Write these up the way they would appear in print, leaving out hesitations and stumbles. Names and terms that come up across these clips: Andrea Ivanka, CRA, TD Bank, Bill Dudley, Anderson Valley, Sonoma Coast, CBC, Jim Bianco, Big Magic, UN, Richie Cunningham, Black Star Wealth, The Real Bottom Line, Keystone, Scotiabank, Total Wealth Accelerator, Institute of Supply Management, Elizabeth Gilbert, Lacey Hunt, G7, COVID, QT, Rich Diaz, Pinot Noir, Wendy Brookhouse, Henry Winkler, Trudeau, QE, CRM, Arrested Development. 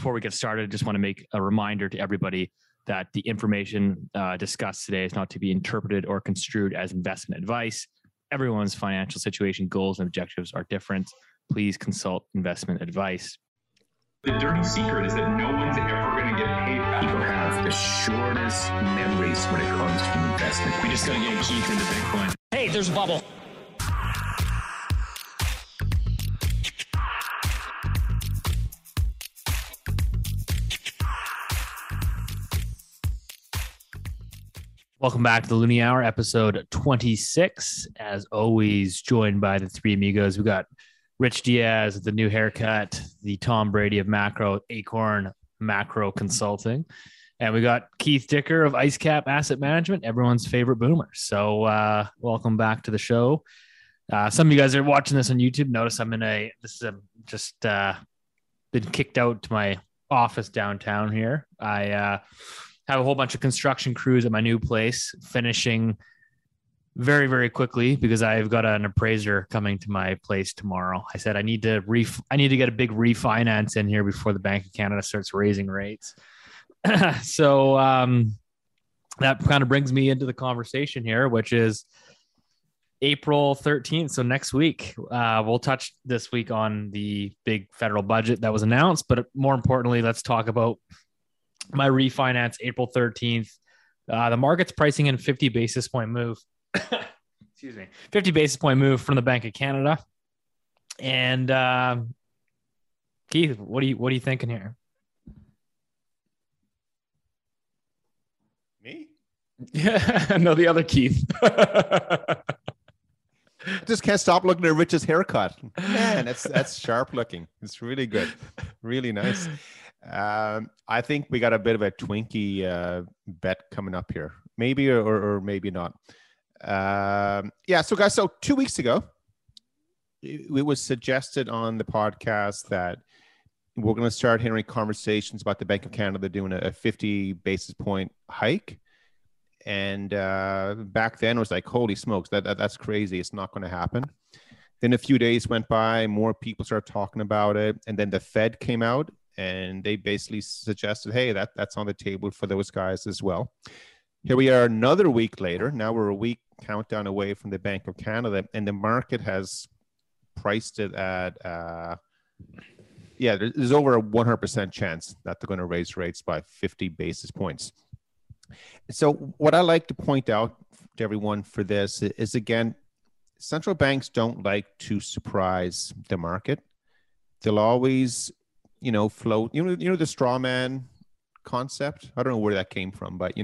Before we get started, I just want to make a reminder to everybody that the information discussed today is not to be interpreted or construed as investment advice. Everyone's financial situation, goals, and objectives are different. Please consult investment advice. The dirty secret is that no one's ever going to get paid back. People have the shortest memories when it comes to investment. We just got to get Keith into Bitcoin. Hey, there's a bubble. Welcome back to the Looney Hour, episode 26. As always, joined by the three amigos. We've got Rich Diaz with The New Haircut, the Tom Brady of Macro, Acorn Macro Consulting. And we got Keith Dicker of IceCap Asset Management, everyone's favorite boomer. So welcome back to the show. Some of you guys are watching this on YouTube. Notice I'm in a, been kicked out to my office downtown here. I have a whole bunch of construction crews at my new place finishing very, very quickly because I've got an appraiser coming to my place tomorrow. I said, I need to get a big refinance in here before the Bank of Canada starts raising rates. So that kind of brings me into the conversation here, which is April 13th. So next week, we'll touch this week on the big federal budget that was announced, but more importantly, let's talk about my refinance April 13th. The market's pricing in 50 basis point move. Excuse me. 50 basis point move from the Bank of Canada. And Keith, what are you thinking here? Me? Yeah, no, the other Keith. I just can't stop looking at Rich's haircut. Man, that's sharp looking. It's really good. Really nice. I think we got a bit of a Twinkie bet coming up here. Maybe or maybe not. Yeah, so guys, so 2 weeks ago, it was suggested on the podcast that we're going to start hearing conversations about the Bank of Canada doing a 50 basis point hike. And back then it was like, holy smokes, that's crazy. It's not going to happen. Then a few days went by, more people started talking about it. And then the Fed came out and they basically suggested, hey, that's on the table for those guys as well. Here we are another week later. Now we're a week countdown away from the Bank of Canada, and the market has priced it at, there's over a 100% chance that they're going to raise rates by 50 basis points. So what I like to point out to everyone for this is, again, central banks don't like to surprise the market. They'll always, float, the straw man concept. I don't know where that came from, but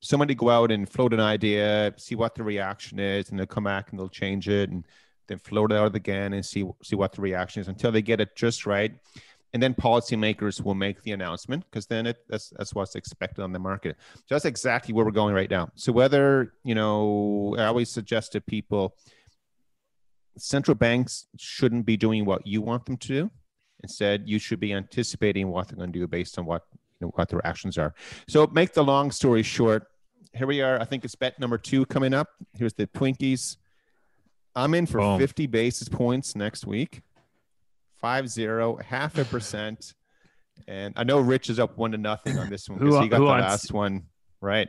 somebody go out and float an idea, see what the reaction is, and they'll come back and they'll change it and then float it out again and see what the reaction is until they get it just right. And then policymakers will make the announcement because then that's what's expected on the market. So that's exactly where we're going right now. So whether, I always suggest to people, central banks shouldn't be doing what you want them to do. Instead, you should be anticipating what they're going to do based on what their actions are. So make the long story short, here we are. I think it's bet number 2 coming up. Here's the Twinkies. I'm in for 50 basis points next week. 5-0, 0.5%. And I know Rich is up 1-0 on this one because he got the last one right.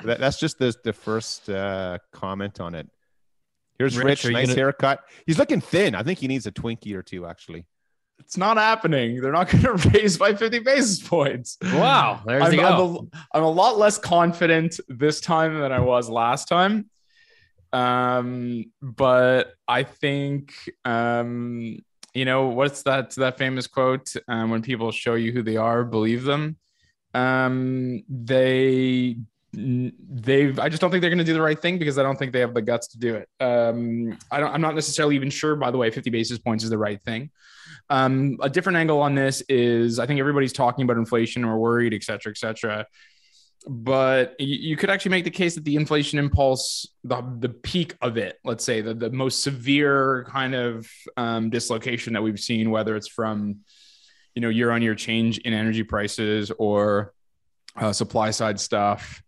So that's just the first comment on it. Here's Rich nice haircut. He's looking thin. I think he needs a Twinkie or two, actually. It's not happening. They're not going to raise by 50 basis points. Wow. I'm a lot less confident this time than I was last time. But I think, what's that famous quote? When people show you who they are, believe them. I just don't think they're going to do the right thing because I don't think they have the guts to do it. I'm not necessarily even sure, by the way, 50 basis points is the right thing. A different angle on this is I think everybody's talking about inflation or worried, et cetera, et cetera. But you could actually make the case that the inflation impulse, the peak of it, let's say the most severe kind of dislocation that we've seen, whether it's from, year on year change in energy prices or supply side stuff,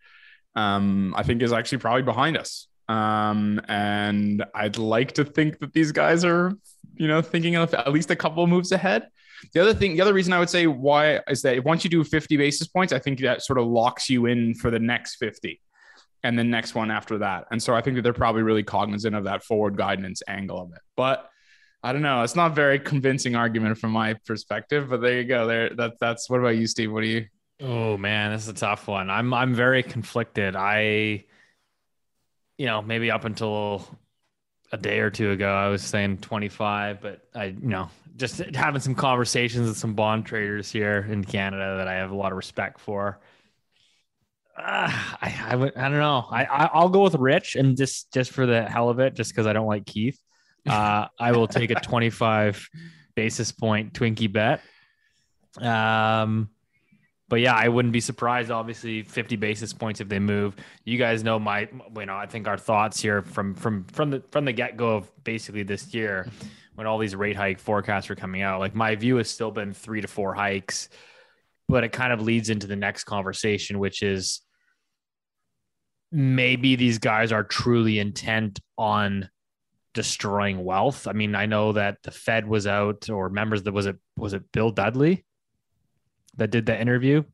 I think is actually probably behind us. And I'd like to think that these guys are, thinking of at least a couple of moves ahead. The other thing, the other reason I would say why is that once you do 50 basis points, I think that sort of locks you in for the next 50 and the next one after that. And so I think that they're probably really cognizant of that forward guidance angle of it. But I don't know. It's not a very convincing argument from my perspective, but there you go. That's what about you, Steve? What do you? Oh man, this is a tough one. I'm very conflicted. Maybe up until a day or two ago, I was saying 25, but just having some conversations with some bond traders here in Canada that I have a lot of respect for. I don't know. I'll go with Rich, and just for the hell of it, just because I don't like Keith, I will take a 25 basis point Twinkie bet. But yeah, I wouldn't be surprised, obviously, 50 basis points if they move. You guys know I think our thoughts here from the get-go of basically this year, when all these rate hike forecasts were coming out, like my view has still been 3 to 4 hikes, but it kind of leads into the next conversation, which is maybe these guys are truly intent on destroying wealth. I mean, I know that the Fed was out, or members that was it Bill Dudley that did the interview,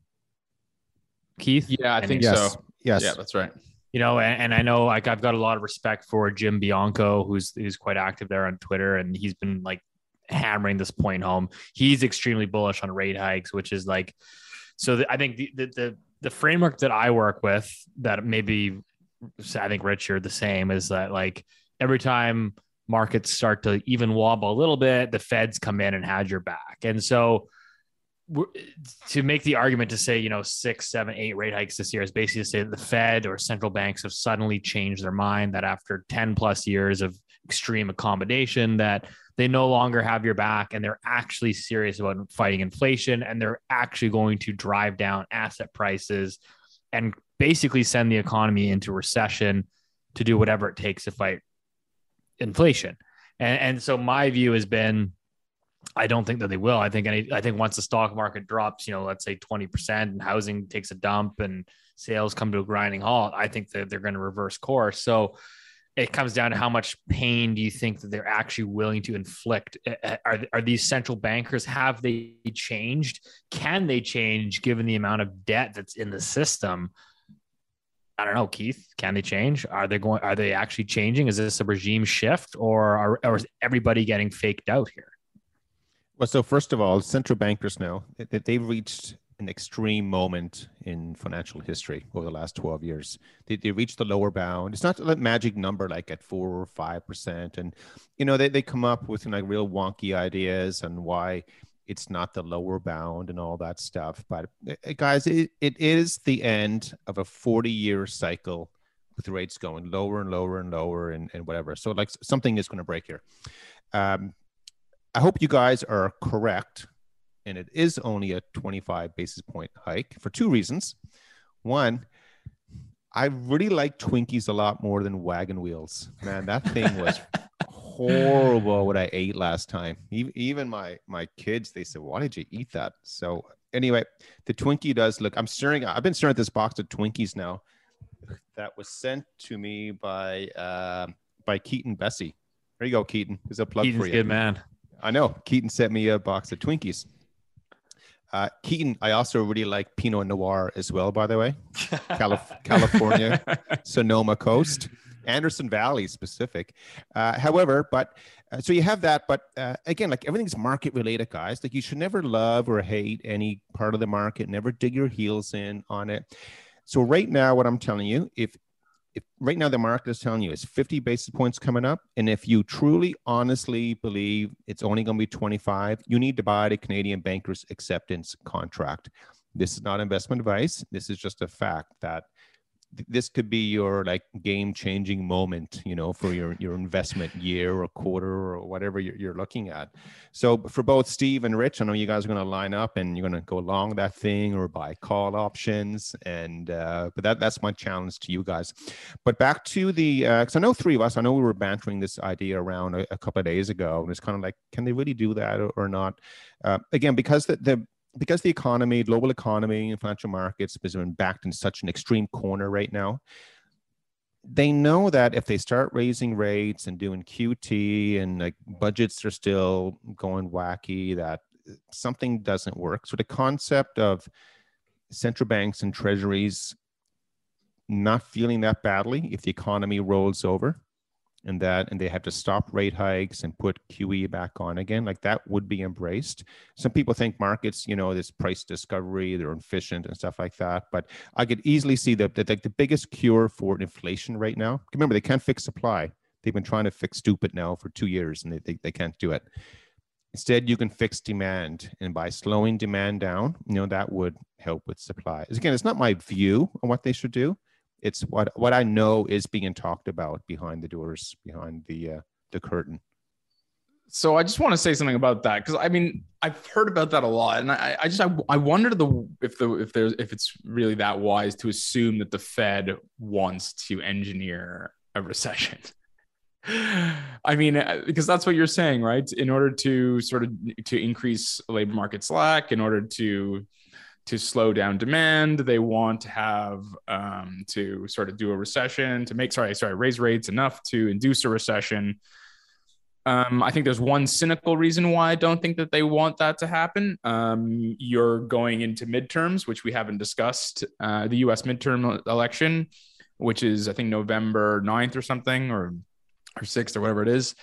Keith? Yeah, I think so. Yes. Yeah, that's right. And I know, like, I've got a lot of respect for Jim Bianco, who's quite active there on Twitter. And he's been like hammering this point home. He's extremely bullish on rate hikes, which is like, so I think the framework that I work with, that maybe I think Rich, you're the same, is that like every time markets start to even wobble a little bit, the Feds come in and had your back. And so to make the argument to say, 6, 7, 8 rate hikes this year is basically to say that the Fed or central banks have suddenly changed their mind, that after 10 plus years of extreme accommodation, that they no longer have your back and they're actually serious about fighting inflation, and they're actually going to drive down asset prices and basically send the economy into recession to do whatever it takes to fight inflation. And so my view has been, I don't think that they will. I think once the stock market drops, let's say 20% and housing takes a dump and sales come to a grinding halt, I think that they're going to reverse course. So it comes down to how much pain do you think that they're actually willing to inflict? Are these central bankers, have they changed? Can they change given the amount of debt that's in the system? I don't know, Keith, can they change? Are they actually changing? Is this a regime shift, or is everybody getting faked out here? Well, so first of all, central bankers know that they've reached an extreme moment in financial history over the last 12 years. They reached the lower bound. It's not a magic number like at 4 or 5%. And, they come up with like real wonky ideas on why it's not the lower bound and all that stuff. But guys, it is the end of a 40-year cycle with rates going lower and lower and lower and whatever. So like something is going to break here. I hope you guys are correct, and it is only a 25 basis point hike for 2 reasons. One, I really like Twinkies a lot more than wagon wheels. Man, that thing was horrible what I ate last time. Even my kids, they said, why did you eat that? So anyway, the Twinkie does look, I've been staring at this box of Twinkies now that was sent to me by Keaton Bessie. There you go, Keaton. There's a plug for you. Keaton's good, man. I know. Keaton sent me a box of Twinkies. Keaton, I also really like Pinot Noir as well, by the way. California, Sonoma Coast, Anderson Valley specific. So you have that. But again, like everything's market related, guys. Like you should never love or hate any part of the market. Never dig your heels in on it. So right now, what I'm telling you, if right now the market is telling you it's 50 basis points coming up, and if you truly honestly believe it's only going to be 25, you need to buy the Canadian Bankers Acceptance Contract. This is not investment advice. This is just a fact that this could be your like game-changing moment, for your investment year or quarter or whatever you're looking at. So for both Steve and Rich, I know you guys are going to line up and you're going to go along that thing or buy call options. And but that's my challenge to you guys. But back to the because I know 3 of us, I know we were bantering this idea around a couple of days ago, and it's kind of like, can they really do that or not? Again, because the economy, global economy and financial markets has been backed in such an extreme corner right now, they know that if they start raising rates and doing QT and like budgets are still going wacky, that something doesn't work. So the concept of central banks and treasuries not feeling that badly if the economy rolls over and that, and they have to stop rate hikes and put QE back on again, like that would be embraced. Some people think markets, you know, this price discovery, they're efficient and stuff like that. But I could easily see that like the biggest cure for inflation right now, remember, they can't fix supply. They've been trying to fix stupid now for 2 years and they can't do it. Instead, you can fix demand, and by slowing demand down, you know, that would help with supply. Again, it's not my view on what they should do. It's what I know is being talked about behind the doors, behind the curtain. So I just want to say something about that, because I mean, I've heard about that a lot, and I wonder if it's really that wise to assume that the Fed wants to engineer a recession. I mean, because that's what you're saying, right? In order to sort of to increase labor market slack, in order to slow down demand, they want to have to sort of do a recession to make, raise rates enough to induce a recession. I think there's one cynical reason why I don't think that they want that to happen. You're going into midterms, which we haven't discussed, the US midterm election, which is, I think, November 9th or something, or 6th or whatever it is.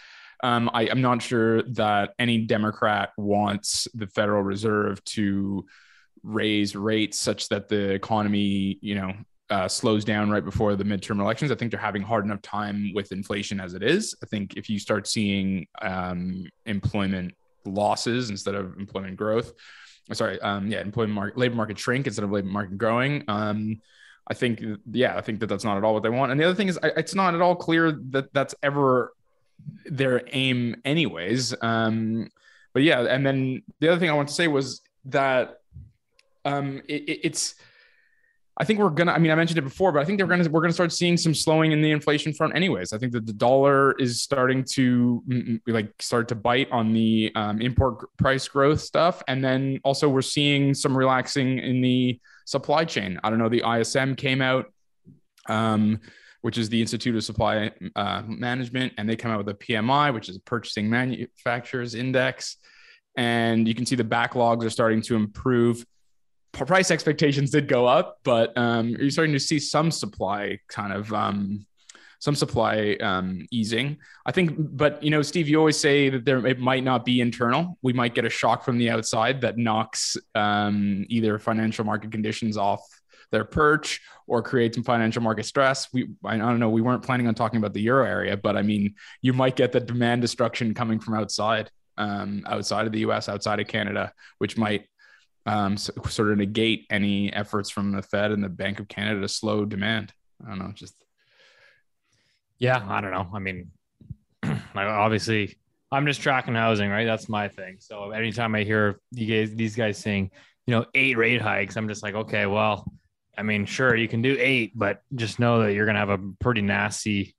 I'm not sure that any Democrat wants the Federal Reserve to raise rates such that the economy, slows down right before the midterm elections. I think they're having a hard enough time with inflation as it is. I think if you start seeing employment losses instead of employment growth, labor market shrink instead of labor market growing, I think that that's not at all what they want. And the other thing is, it's not at all clear that that's ever their aim anyways. But yeah, and then the other thing I want to say was that I mentioned it before, but I think we're going to start seeing some slowing in the inflation front anyways. I think that the dollar is starting to start to bite on the import price growth stuff. And then also we're seeing some relaxing in the supply chain. I don't know, the ISM came out, which is the Institute of Supply Management, and they come out with a PMI, which is a Purchasing Manufacturers Index. And you can see the backlogs are starting to improve. Price expectations did go up, but you're starting to see some supply easing, I think. But, Steve, you always say that it might not be internal. We might get a shock from the outside that knocks either financial market conditions off their perch or creates some financial market stress. I don't know. We weren't planning on talking about the euro area, but I mean, you might get the demand destruction coming from outside, outside of the U.S., outside of Canada, which might sort of negate any efforts from the Fed and the Bank of Canada to slow demand. I don't know, just... Yeah, I don't know. I mean, obviously, I'm just tracking housing, right? That's my thing. So anytime I hear these guys saying, 8 rate hikes, I'm just like, okay, well, I mean, sure, you can do 8, but just know that you're going to have a pretty nasty,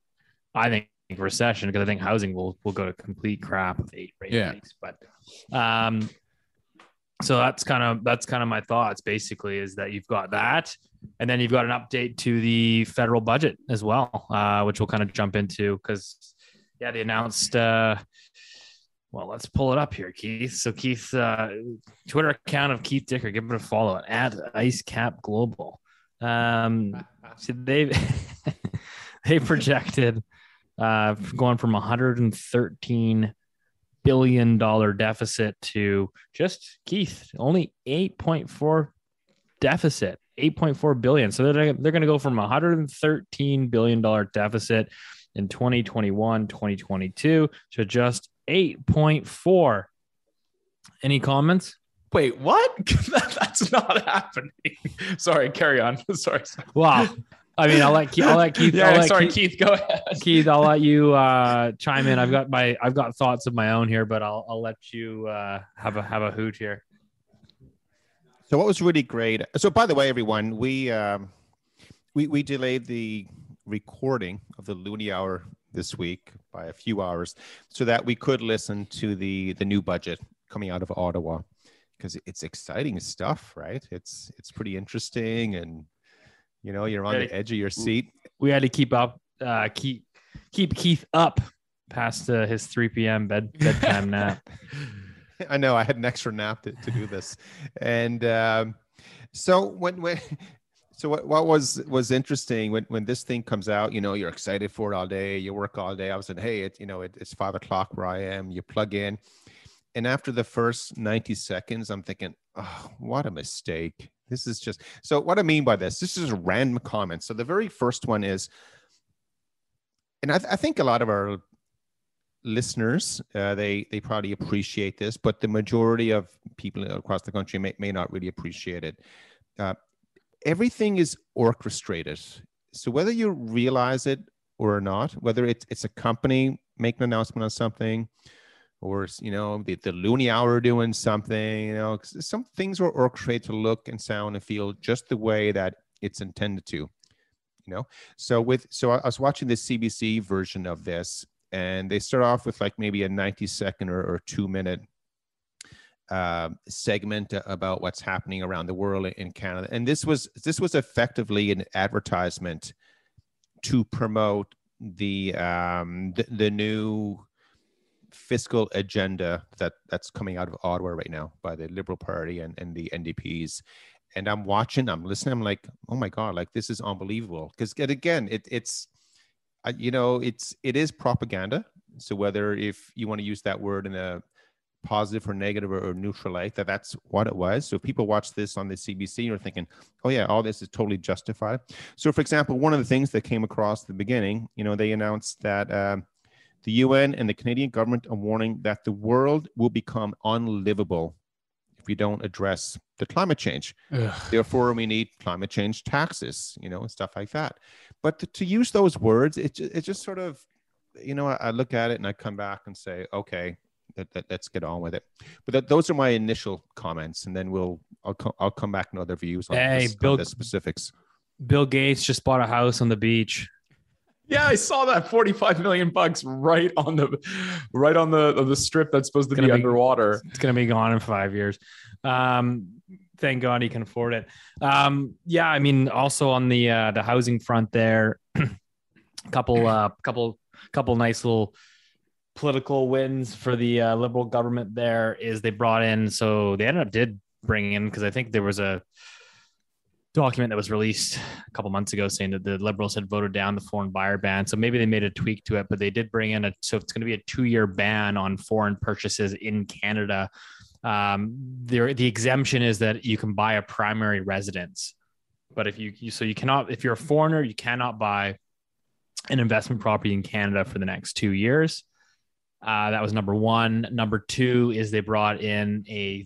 I think, recession, because I think housing will go to complete crap with 8 rate hikes. But so that's kind of my thoughts, basically, is that you've got that. And then you've got an update to the federal budget as well, which we'll kind of jump into because, they announced, well, let's pull it up here, Keith. So Keith, Twitter account of Keith Dicker, give it a follow at IceCap Global. So they projected going from $113 billion deficit to just, Keith, only 8.4 deficit. 8.4 billion. So they're going to go from $113 billion deficit in 2021, 2022 to just 8.4. Any comments? Wait, what? That's not happening. Sorry, carry on. Sorry. Wow. I mean, I'll let Keith. Keith, go ahead. Keith, I'll let you chime in. I've got thoughts of my own here, but I'll let you have a hoot here. So what was really great. So by the way, everyone, we delayed the recording of the Looney Hour this week by a few hours so that we could listen to the new budget coming out of Ottawa, because it's exciting stuff, right? It's pretty interesting, and you're on the edge of your seat. We had to keep Keith up past his 3 p.m. bedtime nap. I know I had an extra nap to do this. And so what was interesting when this thing comes out, you know, you're excited for it all day, you work all day. I was like, hey, it's 5 o'clock where I am, you plug in. And after the first 90 seconds, I'm thinking, oh, what a mistake. This is just, so what I mean by this is random comments. So the very first one is, and I think a lot of our listeners, they probably appreciate this, but the majority of people across the country may not really appreciate it. Everything is orchestrated. So whether you realize it or not, whether it's a company making an announcement on something, or, you know, the Looney Hour doing something, you know, some things were orchestrated to look and sound and feel just the way that it's intended to, you know? So I was watching the CBC version of this, and they start off with like maybe a 90-second or 2-minute segment about what's happening around the world in Canada. And this was effectively an advertisement to promote the new fiscal agenda that's coming out of Ottawa right now by the Liberal Party and the NDPs. And I'm listening, I'm like, oh my God, like this is unbelievable. Because again, it is propaganda. So whether if you want to use that word in a positive or negative or neutral light, that's what it was. So if people watch this on the CBC, you're thinking, oh yeah, all this is totally justified. So for example, one of the things that came across at the beginning, you know, they announced that the UN and the Canadian government are warning that the world will become unlivable if we don't address the climate change. Ugh. Therefore, we need climate change taxes, you know, and stuff like that. But to use those words, it just sort of, you know, I look at it and I come back and say, okay, let's get on with it. But those are my initial comments, and then I'll come back and other views on, on the specifics. Bill Gates just bought a house on the beach. Yeah, I saw that $45 million right on the strip that's supposed to be underwater. It's going to be gone in 5 years. Thank God he can afford it. Yeah, I mean, also on the housing front, there, couple nice little political wins for the Liberal government. There is they brought in, so they did bring in because I think there was a document that was released a couple months ago saying that the Liberals had voted down the foreign buyer ban. So maybe they made a tweak to it, but they did bring in so it's going to be a 2-year ban on foreign purchases in Canada. The exemption is that you can buy a primary residence, but if you're a foreigner, you cannot buy an investment property in Canada for the next 2 years. That was number one. Number two is they brought in a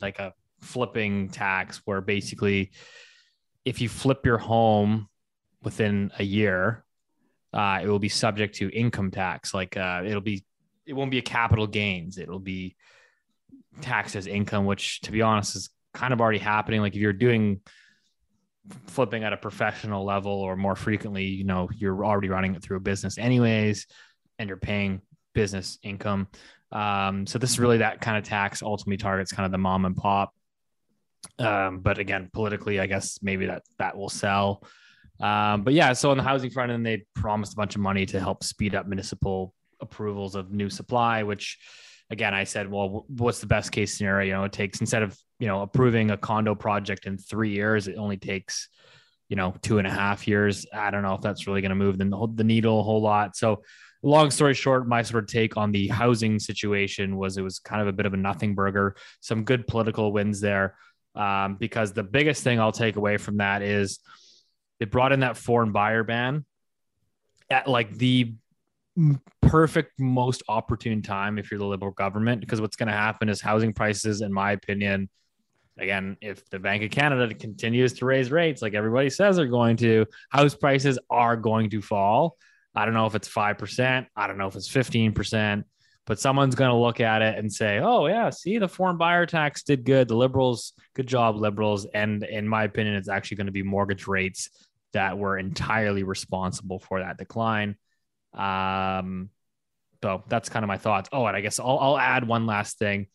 flipping tax where basically if you flip your home within a year, it will be subject to income tax. Like it won't be a capital gains. It'll be taxed as income, which to be honest is kind of already happening. Like if you're doing flipping at a professional level or more frequently, you know, you're already running it through a business anyways, and you're paying business income. So this is really that kind of tax ultimately targets kind of the mom and pop. But again, politically, I guess maybe that will sell. But yeah, so on the housing front, and they promised a bunch of money to help speed up municipal approvals of new supply, which again, I said, well, what's the best case scenario? You know, it takes, instead of, you know, approving a condo project in 3 years, it only takes, you know, 2.5 years. I don't know if that's really going to move the needle a whole lot. So long story short, my sort of take on the housing situation was it was kind of a bit of a nothing burger, some good political wins there. Because the biggest thing I'll take away from that is they brought in that foreign buyer ban at like the perfect, most opportune time if you're the Liberal government, because what's going to happen is housing prices, in my opinion, again, if the Bank of Canada continues to raise rates, like everybody says they're going to, house prices are going to fall. I don't know if it's 5%. I don't know if it's 15%. But someone's going to look at it and say, oh, yeah, see, the foreign buyer tax did good. The Liberals, good job, Liberals. And in my opinion, it's actually going to be mortgage rates that were entirely responsible for that decline. So that's kind of my thoughts. Oh, and I guess I'll add one last thing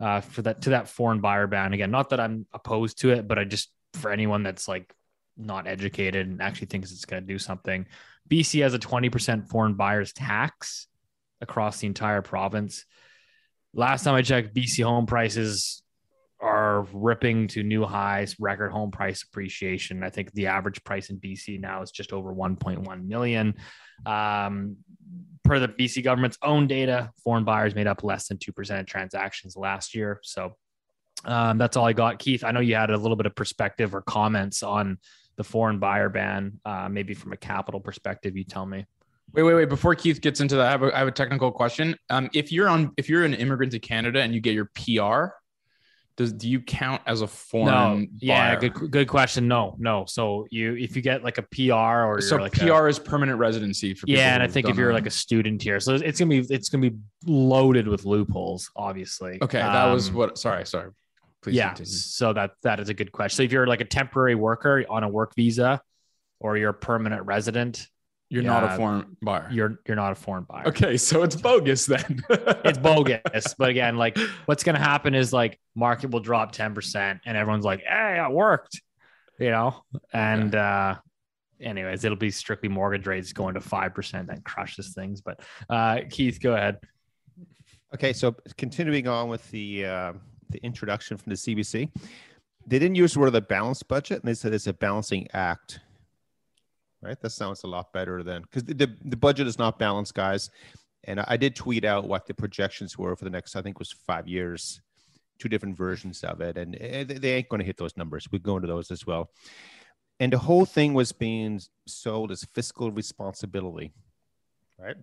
to that foreign buyer ban. Again, not that I'm opposed to it, but for anyone that's like not educated and actually thinks it's going to do something, BC has a 20% foreign buyers tax across the entire province. Last time I checked, BC home prices are ripping to new highs, record home price appreciation. I think the average price in BC now is just over 1.1 million. Per the BC government's own data, foreign buyers made up less than 2% of transactions last year. So that's all I got. Keith, I know you had a little bit of perspective or comments on the foreign buyer ban, maybe from a capital perspective, you tell me. Wait. Before Keith gets into that, I have a technical question. If you're an immigrant to Canada and you get your PR, do you count as a foreign? No. Yeah, good question. No. So if you get like a PR or PR is permanent residency for people. Yeah, and I think if you're like a student here, so it's gonna be loaded with loopholes, obviously. Okay, that was what. Sorry. Please continue. So that is a good question. So if you're like a temporary worker on a work visa, or you're a permanent resident, you're not a foreign buyer. You're not a foreign buyer. Okay, so it's bogus then. It's bogus, but again, like what's going to happen is like market will drop 10%, and everyone's like, "Hey, I worked," you know. And anyways, it'll be strictly mortgage rates going to 5% that crushes things. But Keith, go ahead. Okay, so continuing on with the introduction from the CBC, they didn't use the word of the balanced budget, and they said it's a balancing act. Right, that sounds a lot better than, because the budget is not balanced, guys. And I did tweet out what the projections were for the next, I think, was 5 years, two different versions of it, and they ain't going to hit those numbers. We go into those as well. And the whole thing was being sold as fiscal responsibility, right?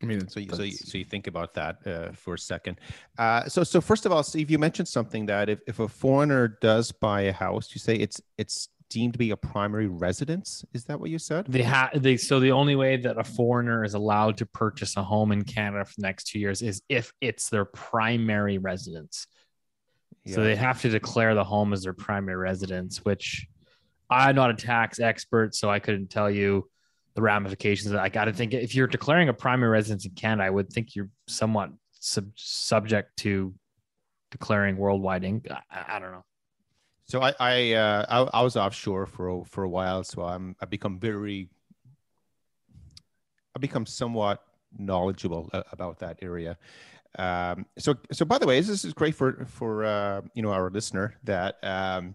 I mean, so you think about that for a second. So first of all, Steve, you mentioned something that if a foreigner does buy a house, you say it's deemed to be a primary residence. Is that what you said? So the only way that a foreigner is allowed to purchase a home in Canada for the next 2 years is if it's their primary residence. Yeah. So they have to declare the home as their primary residence, which I'm not a tax expert, so I couldn't tell you the ramifications. I got to think if you're declaring a primary residence in Canada, I would think you're somewhat subject to declaring worldwide income. I don't know. So I was offshore for a while, so I've become somewhat knowledgeable about that area. So by the way, this is great for you know, our listener, that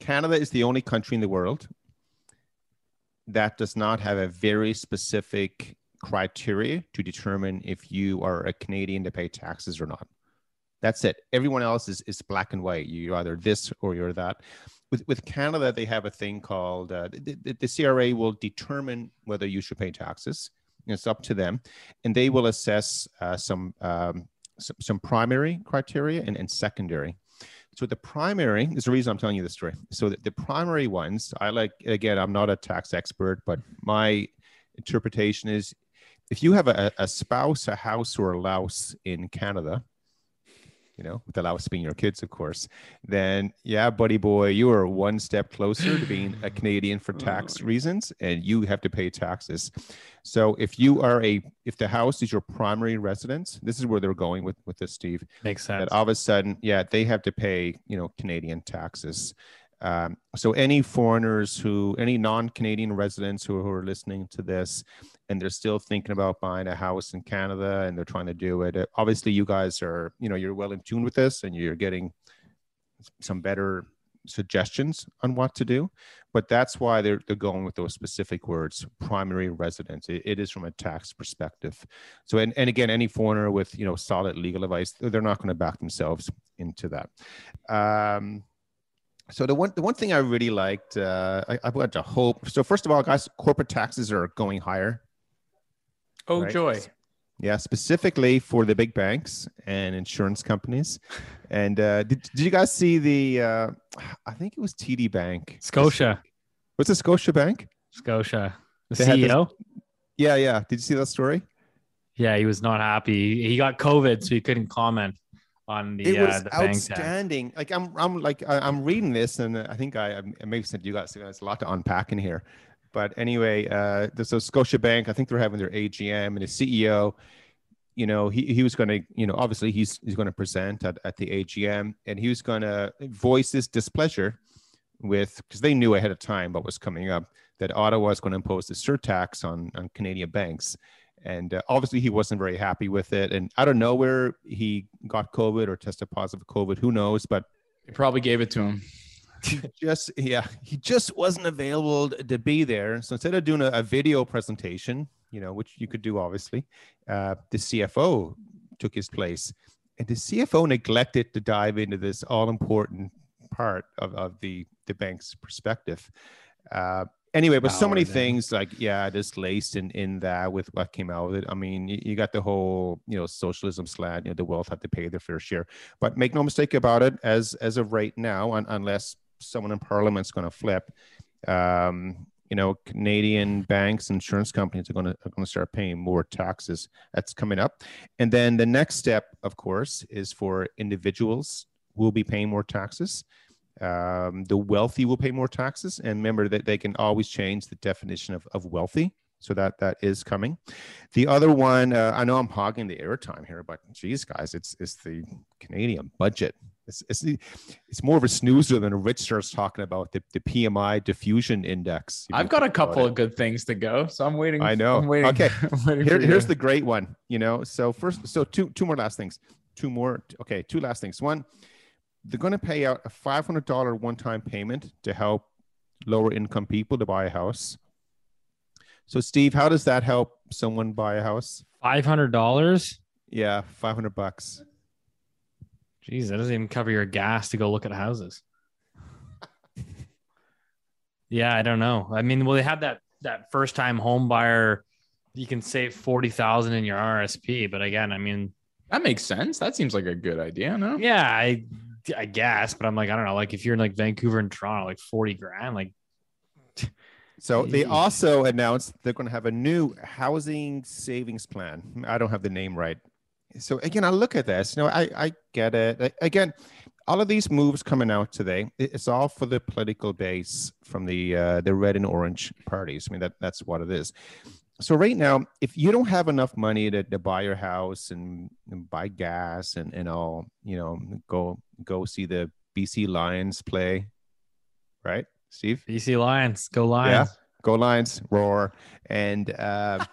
Canada is the only country in the world that does not have a very specific criteria to determine if you are a Canadian to pay taxes or not. That's it. Everyone else is black and white. You're either this or you're that. With Canada, they have a thing called the CRA will determine whether you should pay taxes. It's up to them, and they will assess some primary criteria and secondary. So the primary is the reason I'm telling you this story. So the primary ones, I'm not a tax expert, but my interpretation is if you have a spouse, a house, or a louse in Canada, you know, with the louse being your kids, of course, then yeah, buddy boy, you are one step closer to being a Canadian for tax reasons, and you have to pay taxes. So if the house is your primary residence, this is where they're going with this, Steve. Makes sense. That all of a sudden, yeah, they have to pay, you know, Canadian taxes. So any foreigners any non-Canadian residents who are listening to this and they're still thinking about buying a house in Canada and they're trying to do it, obviously you guys are, you know, you're well in tune with this and you're getting some better suggestions on what to do, but that's why they're going with those specific words, primary residence. It is from a tax perspective. So, and again, any foreigner with, you know, solid legal advice, they're not going to back themselves into that. So the one thing I really liked, I've got to hope. So first of all, guys, corporate taxes are going higher. Oh, right? Joy. Yeah, specifically for the big banks and insurance companies. And did you guys see I think it was TD Bank. Scotia. What's the Scotiabank? Scotia. The CEO? Yeah. Did you see that story? Yeah, he was not happy. He got COVID, so he couldn't comment. On the, it was the outstanding. Like I'm reading this, and I think I maybe sent you guys. There's a lot to unpack in here, but anyway, there's a Scotiabank. I think they're having their AGM, and the CEO, you know, he was going to, you know, obviously he's going to present at the AGM, and he was going to voice his displeasure because they knew ahead of time what was coming up, that Ottawa is going to impose the surtax on Canadian banks. And obviously he wasn't very happy with it. And I don't know where he got COVID or tested positive for COVID, who knows, but they probably gave it to him. He just wasn't available to be there. So instead of doing a video presentation, you know, which you could do, obviously, the CFO took his place. And the CFO neglected to dive into this all-important part of the bank's perspective. Anyway, but so many things like, just laced in that with what came out of it. I mean, you got the whole, socialism slant, the wealth had to pay their fair share. But make no mistake about it, as of right now, unless someone in Parliament's going to flip, Canadian banks, insurance companies are going to start paying more taxes. That's coming up. And then the next step, of course, is for individuals who will be paying more taxes. The wealthy will pay more taxes, and remember that they can always change the definition of wealthy. So that is coming. The other one, I know I'm hogging the airtime here, but geez, guys, it's the Canadian budget. It's more of a snoozer than a rich starts talking about the PMI diffusion index. I've got a couple of good things to go, so I'm waiting. I know. I'm waiting. Okay, here's the great one. So first, two more last things. Two last things. One, they're going to pay out a $500 one-time payment to help lower-income people to buy a house. So, Steve, how does that help someone buy a house? $500? Yeah, $500. Jeez, that doesn't even cover your gas to go look at houses. Yeah, I don't know. I mean, well, they had that first-time home buyer. You can save $40,000 in your RSP, but again, I mean, that makes sense. That seems like a good idea, no? Yeah, I guess, but I'm like, I don't know, like if you're in like Vancouver and Toronto, like $40,000, like. So they also announced they're going to have a new housing savings plan. I don't have the name right. So again, I look at this, I get it. Again, all of these moves coming out today, it's all for the political base from the red and orange parties. I mean, that's what it is. So right now, if you don't have enough money to buy your house and buy gas and all, go see the BC Lions play, right, Steve? BC Lions, go Lions. Yeah, go Lions, roar. And all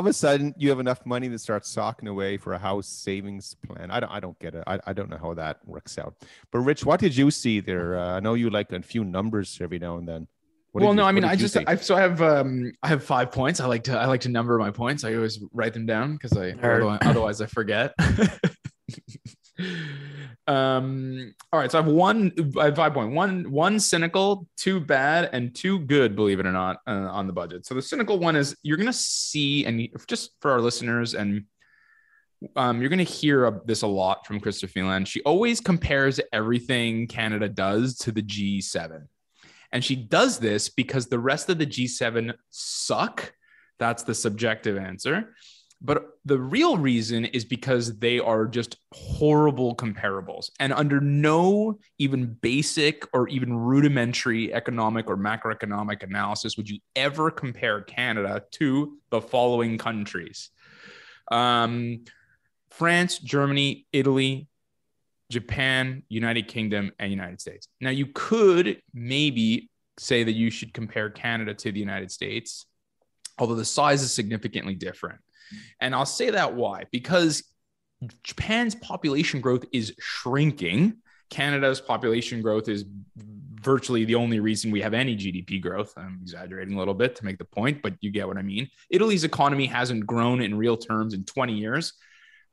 of a sudden, you have enough money that starts socking away for a house savings plan. I don't get it. I don't know how that works out. But Rich, what did you see there? I know you like a few numbers every now and then. Well, no, I mean, I have 5 points. I like to number my points. I always write them down because otherwise I forget. All right. So I have 5 points. One cynical, two bad, and two good, believe it or not, on the budget. So the cynical one is you're going to see, and just for our listeners and you're going to hear this a lot from Christopher Feland. She always compares everything Canada does to the G7. And she does this because the rest of the G7 suck. That's the subjective answer. But the real reason is because they are just horrible comparables. And under no even basic or even rudimentary economic or macroeconomic analysis would you ever compare Canada to the following countries. France, Germany, Italy, Japan, United Kingdom, and United States. Now, you could maybe say that you should compare Canada to the United States, although the size is significantly different. And I'll say that why, because Japan's population growth is shrinking. Canada's population growth is virtually the only reason we have any GDP growth. I'm exaggerating a little bit to make the point, but you get what I mean. Italy's economy hasn't grown in real terms in 20 years.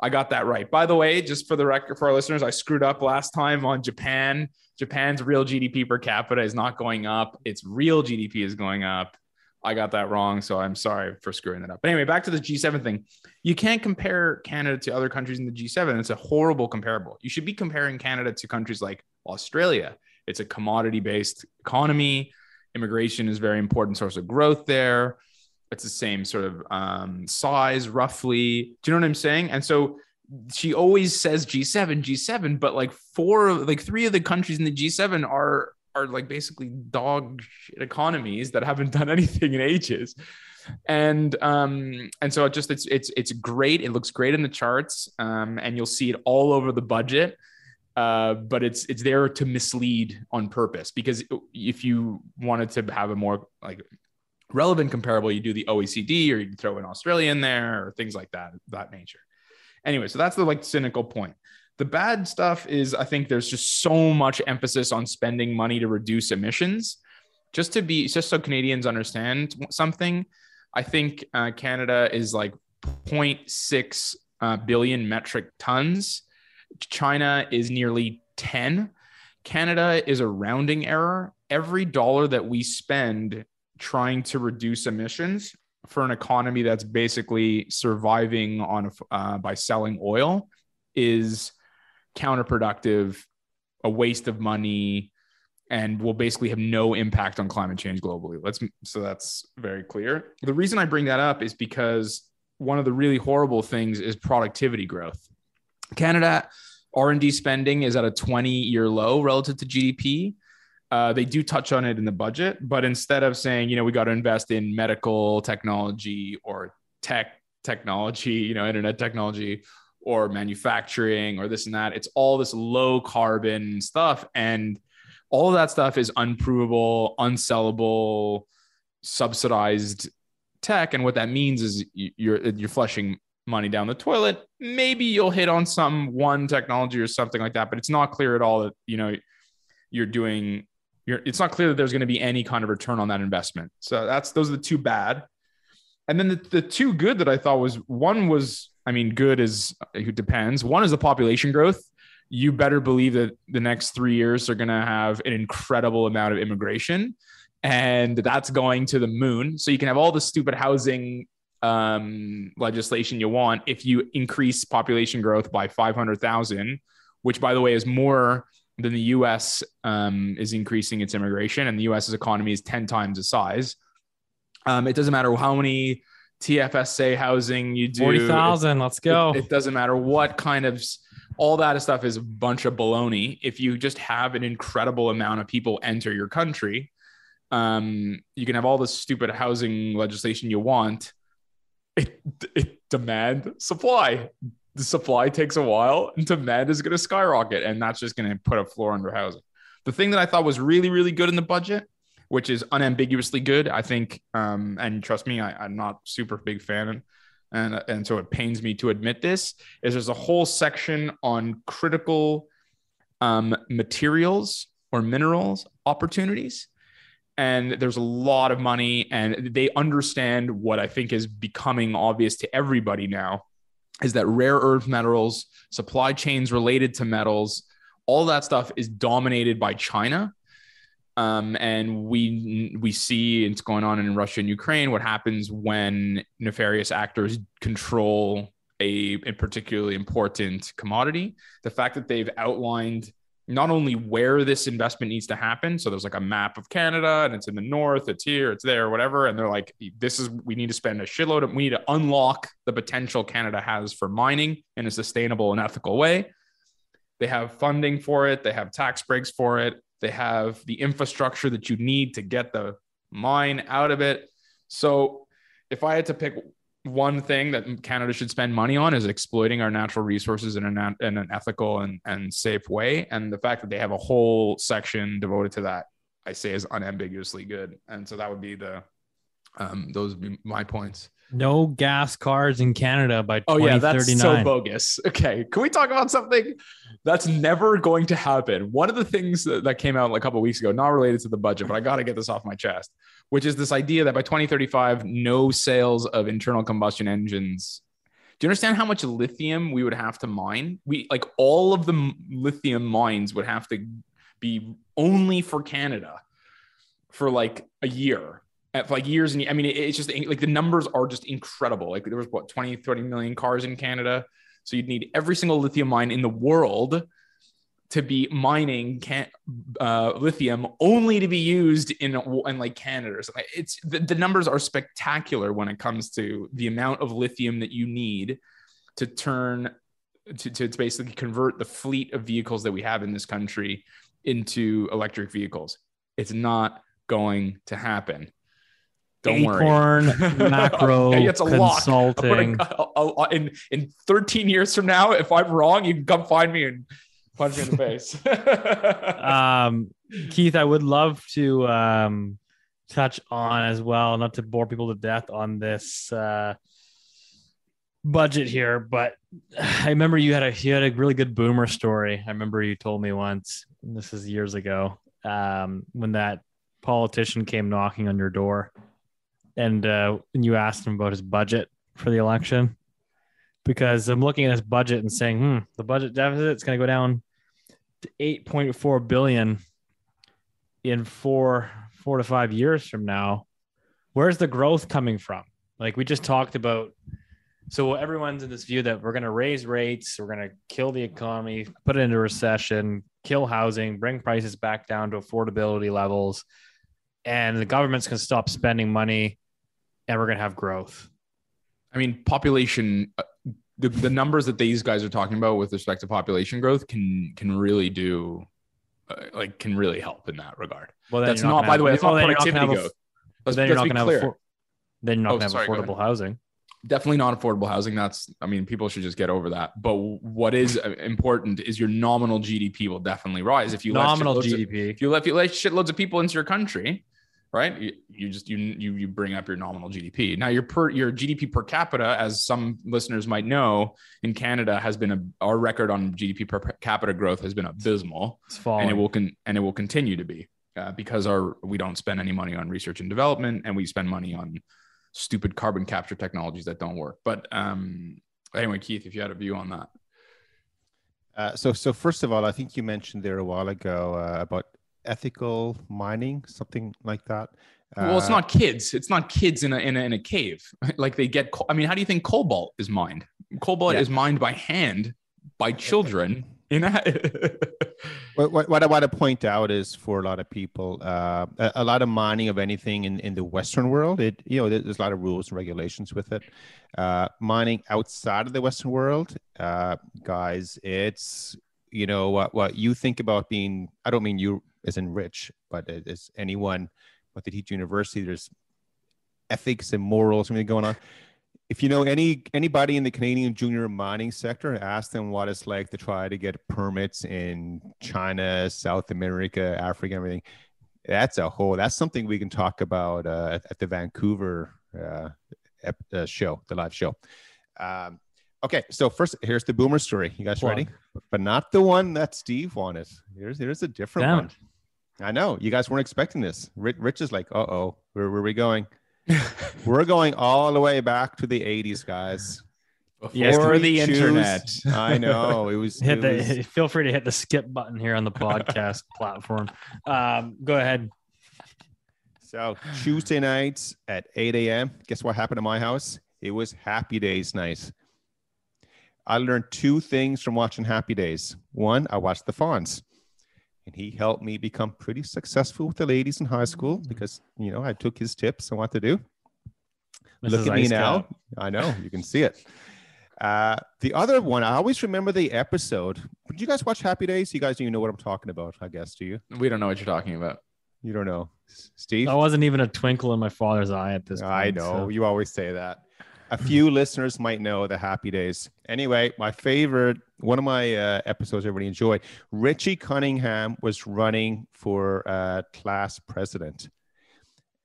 I got that right. By the way, just for the record, for our listeners, I screwed up last time on Japan. Japan's real GDP per capita is not going up. Its real GDP is going up. I got that wrong, so I'm sorry for screwing that up. But anyway, back to the G7 thing. You can't compare Canada to other countries in the G7. It's a horrible comparable. You should be comparing Canada to countries like Australia. It's a commodity-based economy. Immigration is a very important source of growth there. It's the same sort of size, roughly. Do you know what I'm saying? And so she always says G7, but like three of the countries in the G7 are like basically dog shit economies that haven't done anything in ages. And so it's great. It looks great in the charts, and you'll see it all over the budget. But it's there to mislead on purpose, because if you wanted to have a more like relevant comparable, you do the OECD, or you throw an Australia in there, or things like that, that nature. Anyway, so that's the like cynical point. The bad stuff is, I think there's just so much emphasis on spending money to reduce emissions. Just so Canadians understand something, I think Canada is like 0.6 billion metric tons. China is nearly 10. Canada is a rounding error. Every dollar that we spend trying to reduce emissions for an economy that's basically surviving on by selling oil is counterproductive, a waste of money, and will basically have no impact on climate change globally. So that's very clear. The reason I bring that up is because one of the really horrible things is productivity growth. Canada R&D spending is at a 20-year low relative to GDP. They do touch on it in the budget, but instead of saying, you know, we got to invest in medical technology or technology, you know, internet technology or manufacturing or this and that, it's all this low carbon stuff. And all of that stuff is unprovable, unsellable, subsidized tech. And what that means is you're flushing money down the toilet. Maybe you'll hit on one technology or something like that, but it's not clear at all that, you know, it's not clear that there's going to be any kind of return on that investment. So those are the two bad. And then the two good that I thought good is, it depends. One is the population growth. You better believe that the next 3 years are going to have an incredible amount of immigration, and that's going to the moon. So you can have all the stupid housing legislation you want if you increase population growth by 500,000, which, by the way, is more than the U.S. Is increasing its immigration, and the U.S.'s economy is 10 times the size. It doesn't matter how many TFSA housing you do. 40,000, let's go. It doesn't matter what kind of... All that stuff is a bunch of baloney. If you just have an incredible amount of people enter your country, you can have all the stupid housing legislation you want. It demand supply. The supply takes a while, and demand is going to skyrocket, and that's just going to put a floor under housing. The thing that I thought was really, really good in the budget, which is unambiguously good, I think, and trust me, I'm not super big fan, and so it pains me to admit this, is there's a whole section on critical materials or minerals opportunities. And there's a lot of money, and they understand what I think is becoming obvious to everybody now is that rare earth metals, supply chains related to metals, all that stuff is dominated by China. And we see it's going on in Russia and Ukraine, what happens when nefarious actors control a particularly important commodity. The fact that they've outlined not only where this investment needs to happen, so there's like a map of Canada, and it's in the north, it's here, it's there, whatever, and they're like, we need to spend a shitload of, we need to unlock the potential Canada has for mining in a sustainable and ethical way. They have funding for it, they have tax breaks for it, they have the infrastructure that you need to get the mine out of it. So if I had to pick one thing that Canada should spend money on, is exploiting our natural resources in an ethical and safe way. And the fact that they have a whole section devoted to that, I say, is unambiguously good. And so that would be those would be my points. No gas cars in Canada by 2039. Oh yeah, that's so bogus. Okay, can we talk about something that's never going to happen? One of the things that came out a couple of weeks ago, not related to the budget, but I got to get this off my chest, which is this idea that by 2035, no sales of internal combustion engines. Do you understand how much lithium we would have to mine? All of the lithium mines would have to be only for Canada for like a year. I mean, it's just like the numbers are just incredible. Like there was 20-30 million cars in Canada. So you'd need every single lithium mine in the world to be mining lithium only to be used in like Canada or something. The numbers are spectacular when it comes to the amount of lithium that you need to to basically convert the fleet of vehicles that we have in this country into electric vehicles. It's not going to happen. Don't Acorn worry. Macro yeah, it's a Consulting. In 13 years from now, if I'm wrong, you can come find me and punch me in the face. Keith, I would love touch on as well, not to bore people to death on this budget here, but I remember you had a really good boomer story. I remember you told me once, and this is years ago, when that politician came knocking on your door, and you asked him about his budget for the election, because I'm looking at his budget and saying, the budget deficit is going to go down to 8.4 billion in four to 5 years from now. Where's the growth coming from? Like we just talked about. So everyone's in this view that we're going to raise rates, we're going to kill the economy, put it into recession, kill housing, bring prices back down to affordability levels, and the government's going to stop spending money, and we're going to have growth. I mean, population, the numbers that these guys are talking about with respect to population growth can really do, can really help in that regard. Well, that's not, by the way, that's not productivity growth. Then you're not going to have affordable housing. Definitely not affordable housing. People should just get over that. But what is important is your nominal GDP will definitely rise if you let shitloads of people into your country, right? You bring up your nominal GDP. Now your GDP per capita, as some listeners might know, in Canada has been our record on GDP per capita growth has been abysmal. It's falling, and it will continue to be because we don't spend any money on research and development, and we spend money on stupid carbon capture technologies that don't work. But anyway, Keith, if you had a view on that. So first of all, I think you mentioned there a while ago about ethical mining, something like that. Well, it's not kids. It's not kids in a cave. Like they get, how do you think cobalt is mined? Cobalt is mined by hand by children. What I want to point out is, for a lot of people, a lot of mining of anything in the Western world, there's a lot of rules and regulations with it. Mining outside of the Western world, guys, it's, what you think about being, I don't mean you as in rich, but as anyone, what they teach university, there's ethics and morals, something going on. If you know anybody in the Canadian junior mining sector, ask them what it's like to try to get permits in China, South America, Africa, everything. That's something we can talk about at the Vancouver show, the live show. Okay, so first, here's the boomer story. You guys ready? But not the one that Steve wanted. Here's a different one. I know, you guys weren't expecting this. Rich is like, uh-oh, where were we going? We're going all the way back to the 80s, guys. Before the internet. I know. Feel free to hit the skip button here on the podcast platform. Go ahead. So Tuesday nights at 8 a.m. Guess what happened at my house? It was Happy Days night. I learned two things from watching Happy Days. One, I watched The Fonz. And he helped me become pretty successful with the ladies in high school because, I took his tips on what to do. Mrs. Look at me now. I know. You can see it. The other one, I always remember the episode. Did you guys watch Happy Days? You guys don't even know what I'm talking about, I guess, do you? We don't know what you're talking about. You don't know. Steve? I wasn't even a twinkle in my father's eye at this point. I know. So. You always say that. A few listeners might know the Happy Days. Anyway, my favorite, one of my episodes I really enjoyed, Richie Cunningham was running for class president.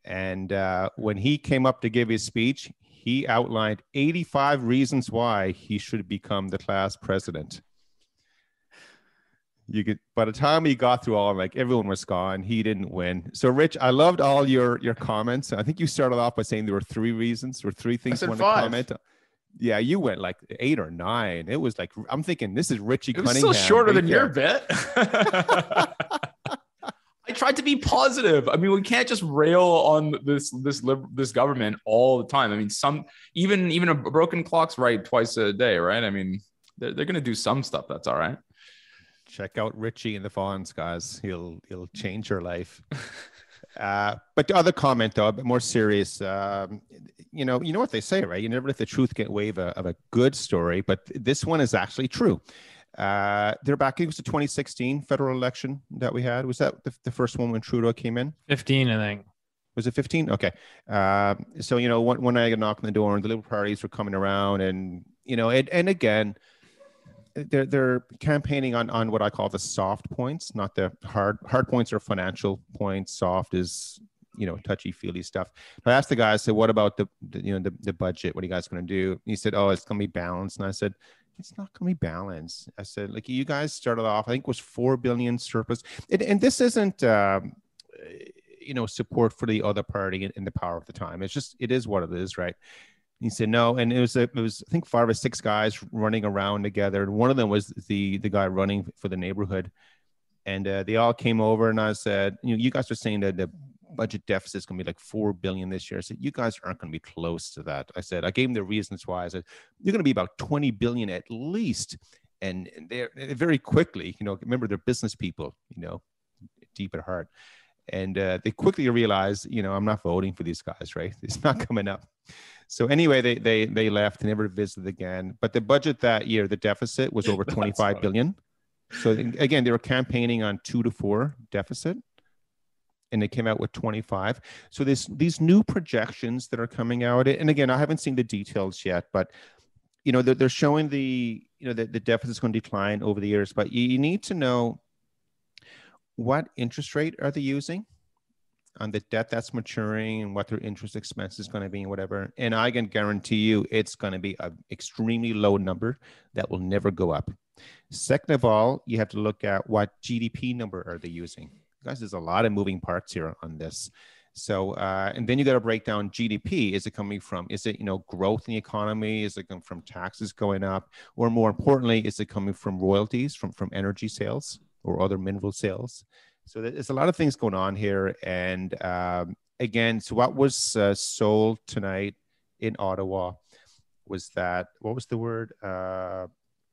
And when he came up to give his speech, he outlined 85 reasons why he should become the class president. By the time he got through all, everyone was gone. He didn't win. So, Rich, I loved all your comments. I think you started off by saying there were three things you wanted to comment on. Yeah, you went 8 or 9. It was I'm thinking this is Richie Cunningham. It was still shorter than your bit. I tried to be positive. We can't just rail on this government all the time. Even a broken clock's right twice a day, right? They're going to do some stuff that's all right. Check out Richie and the Fonz, guys. He'll change your life. But the other comment, though, a bit more serious. You know what they say, right? You never let the truth get wave of a good story. But this one is actually true. They're back. It was the 2016 federal election that we had. Was that the first one when Trudeau came in? 15, I think. Was it 15? Okay. So when I got knocked on the door, and the Liberal parties were coming around, and and again. They're campaigning on what I call the soft points, not the hard points or financial points. Soft is you know, touchy-feely stuff. So I asked the guy, I said, what about the budget? What are you guys going to do? And he said, oh, it's going to be balanced. And I said, it's not going to be balanced. I said, like, you guys started off, I think it was $4 billion surplus. And this isn't, you know, support for the other party and the power of the time. It's just, it is what it is, right? He said no, and it was I think 5 or 6 guys running around together, and one of them was the guy running for the neighborhood, and they all came over, and I said, you know, you guys are saying that the budget deficit is going to be like $4 billion this year. I said, you guys aren't going to be close to that. I said, I gave them the reasons why. I said, you're going to be about $20 billion at least, and they're very quickly, you know, remember they're business people, you know, deep at heart. And they quickly realized, you know, I'm not voting for these guys, right? It's not coming up. So anyway, they left and never visited again. But the budget that year, the deficit was over $25 billion. So again, they were campaigning on 2 to 4 deficit, and they came out with 25. So these new projections that are coming out, and again, I haven't seen the details yet, but you know, they're showing the deficit is going to decline over the years. But you need to know, what interest rate are they using on the debt that's maturing, and what their interest expense is going to be and whatever. And I can guarantee you it's going to be an extremely low number that will never go up. Second of all, you have to look at what GDP number are they using. Guys, there's a lot of moving parts here on this. So, and then you got to break down GDP. Is it coming from, is it, you know, growth in the economy? Is it coming from taxes going up? Or more importantly, is it coming from royalties from energy sales or other mineral sales? So there's a lot of things going on here. And again, so what was sold tonight in Ottawa was that, what was the word?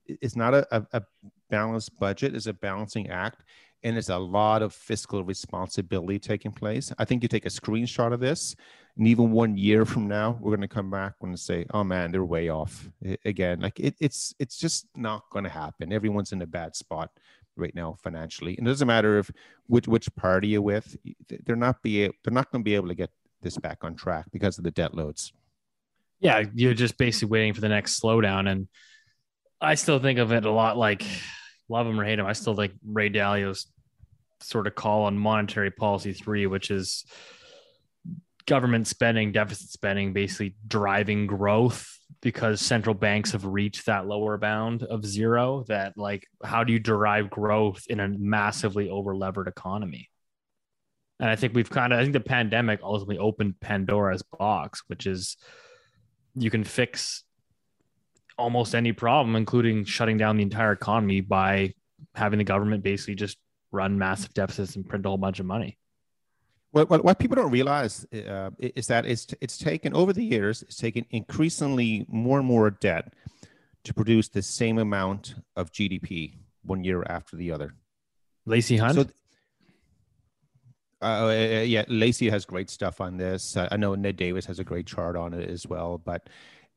It's not a balanced budget, it's a balancing act. And there's a lot of fiscal responsibility taking place. I think you take a screenshot of this, and even 1 year from now, we're gonna come back and say, oh man, they're way off. Again, like it's just not gonna happen. Everyone's in a bad spot right now financially, and it doesn't matter if which party you're with, they're not going to be able to get this back on track because of the debt loads. Yeah, you're just basically waiting for the next slowdown, and I still think of it a lot like, love him or hate him, I still like Ray Dalio's sort of call on monetary policy 3, which is government spending, deficit spending, basically driving growth, because central banks have reached that lower bound of zero, that like, how do you derive growth in a massively over-levered economy? And I think I think the pandemic ultimately opened Pandora's box, which is you can fix almost any problem, including shutting down the entire economy, by having the government basically just run massive deficits and print a whole bunch of money. What people don't realize is that it's taken over the years, it's taken increasingly more and more debt to produce the same amount of GDP 1 year after the other. Lacey Hunt? So, yeah, Lacey has great stuff on this. I know Ned Davis has a great chart on it as well, but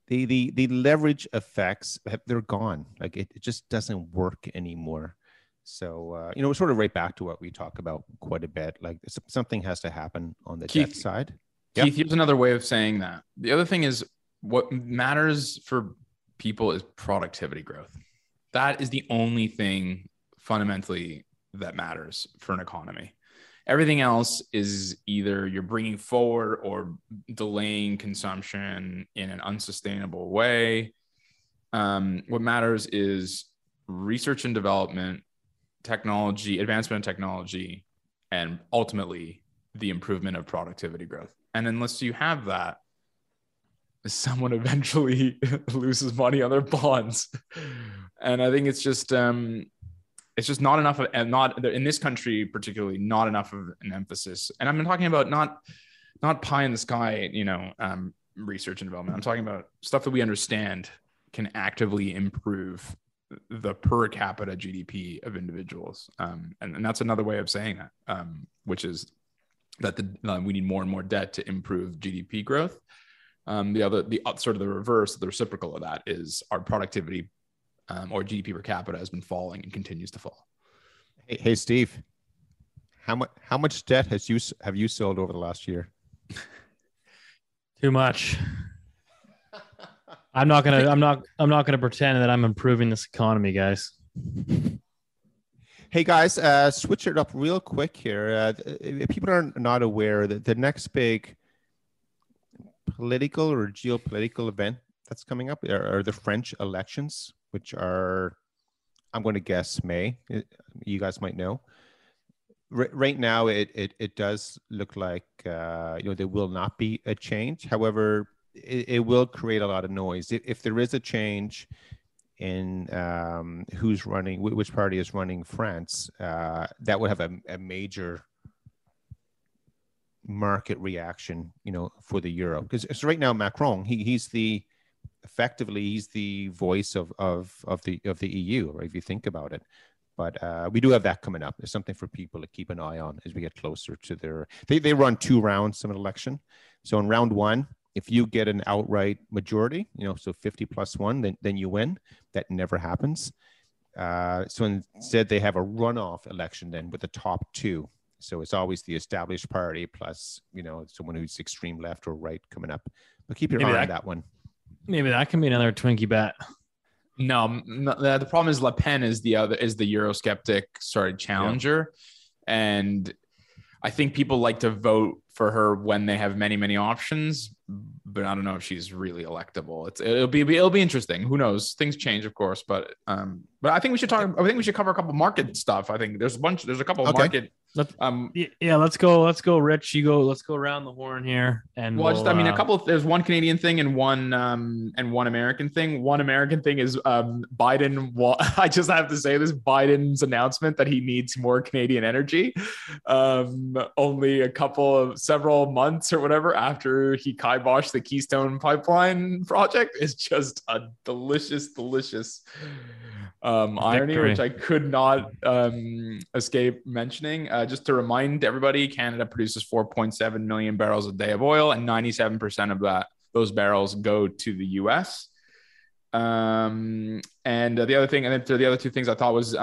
the leverage effects, they're gone. Like it just doesn't work anymore. So, you know, we're sort of right back to what we talk about quite a bit. Like something has to happen on the debt side. Yep. Keith, here's another way of saying that. The other thing is, what matters for people is productivity growth. That is the only thing fundamentally that matters for an economy. Everything else is either you're bringing forward or delaying consumption in an unsustainable way. What matters is research and development, technology, advancement in technology, and ultimately the improvement of productivity growth. And unless you have that, someone eventually loses money on their bonds. And I think it's just not enough of, and not in this country particularly, not enough of an emphasis. And I'm talking about not pie in the sky, you know, research and development. I'm talking about stuff that we understand can actively improve the per capita GDP of individuals. And that's another way of saying that, which is that we need more and more debt to improve GDP growth. The reverse, the reciprocal of that, is our productivity or GDP per capita has been falling and continues to fall. Hey Steve, how much debt have you sold over the last year? Too much. I'm not gonna pretend that I'm improving this economy, guys. Hey guys, switch it up real quick here. If people are not aware that the next big political or geopolitical event that's coming up are the French elections, which are, I'm going to guess, May. You guys might know. Right now, it does look like there will not be a change. However, it will create a lot of noise if there is a change in who's running, which party is running France. That would have a major market reaction, for the euro. Because right now, Macron, he's the voice of the EU, right, if you think about it. But we do have that coming up. It's something for people to keep an eye on as we get closer to their... They run two rounds of an election. So in round one, if you get an outright majority, so 50+1, then you win. That never happens. So instead, they have a runoff election then with the top two. So it's always the established party plus, someone who's extreme left or right coming up. But keep your eye on that one. Maybe that can be another Twinkie bet. No, the problem is Le Pen is the Eurosceptic challenger. Yeah. And I think people like to vote for her when they have many options, but I don't know if she's really electable. It'll be interesting. Who knows? Things change, of course, but I think we should cover a couple market stuff. I think there's a couple of market. Let's go Rich. Let's go around the horn here. And there's one Canadian thing and one American thing. One American thing is Biden. I just have to say this: Biden's announcement that he needs more Canadian energy. Only several months or whatever after he kiboshed the Keystone Pipeline project is just a delicious irony, which I could not escape mentioning. Just to remind everybody, Canada produces 4.7 million barrels a day of oil, and 97% of those barrels go to the U.S. And the other thing, and then the other two things I thought was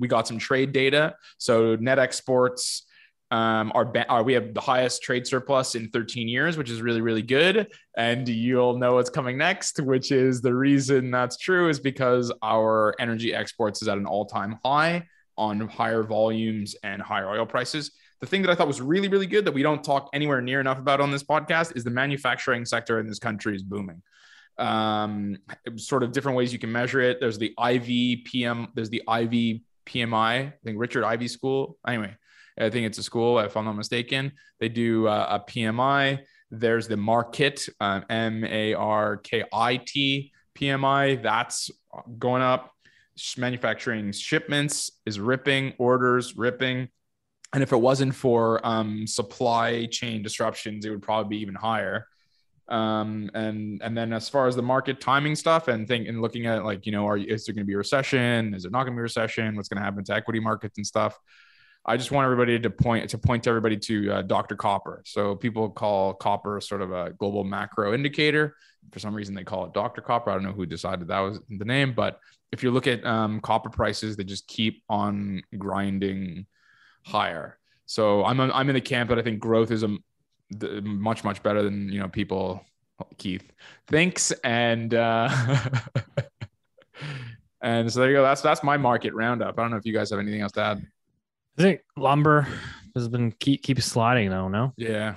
we got some trade data. So net exports, we have the highest trade surplus in 13 years, which is really, really good. And you'll know what's coming next, which is the reason that's true is because our energy exports is at an all-time high on higher volumes and higher oil prices. The thing that I thought was really, really good that we don't talk anywhere near enough about on this podcast is the manufacturing sector in this country is booming. Sort of different ways you can measure it. There's the IV PMI, I think Richard Ivey School. Anyway. I think it's a school, if I'm not mistaken. They do a PMI. There's the Markit, MARKIT PMI. That's going up. Manufacturing shipments is ripping, orders ripping. And if it wasn't for supply chain disruptions, it would probably be even higher. And then as far as the market timing stuff and looking at is there going to be a recession? Is there not going to be a recession? What's going to happen to equity markets and stuff? I just want everybody to point everybody to Dr. Copper. So people call Copper sort of a global macro indicator. For some reason, they call it Dr. Copper. I don't know who decided that was the name, but if you look at copper prices, they just keep on grinding higher. So I'm in the camp that I think growth is much better than people Keith thinks, and and so there you go. That's my market roundup. I don't know if you guys have anything else to add. I think lumber has been keep sliding though, no? Yeah,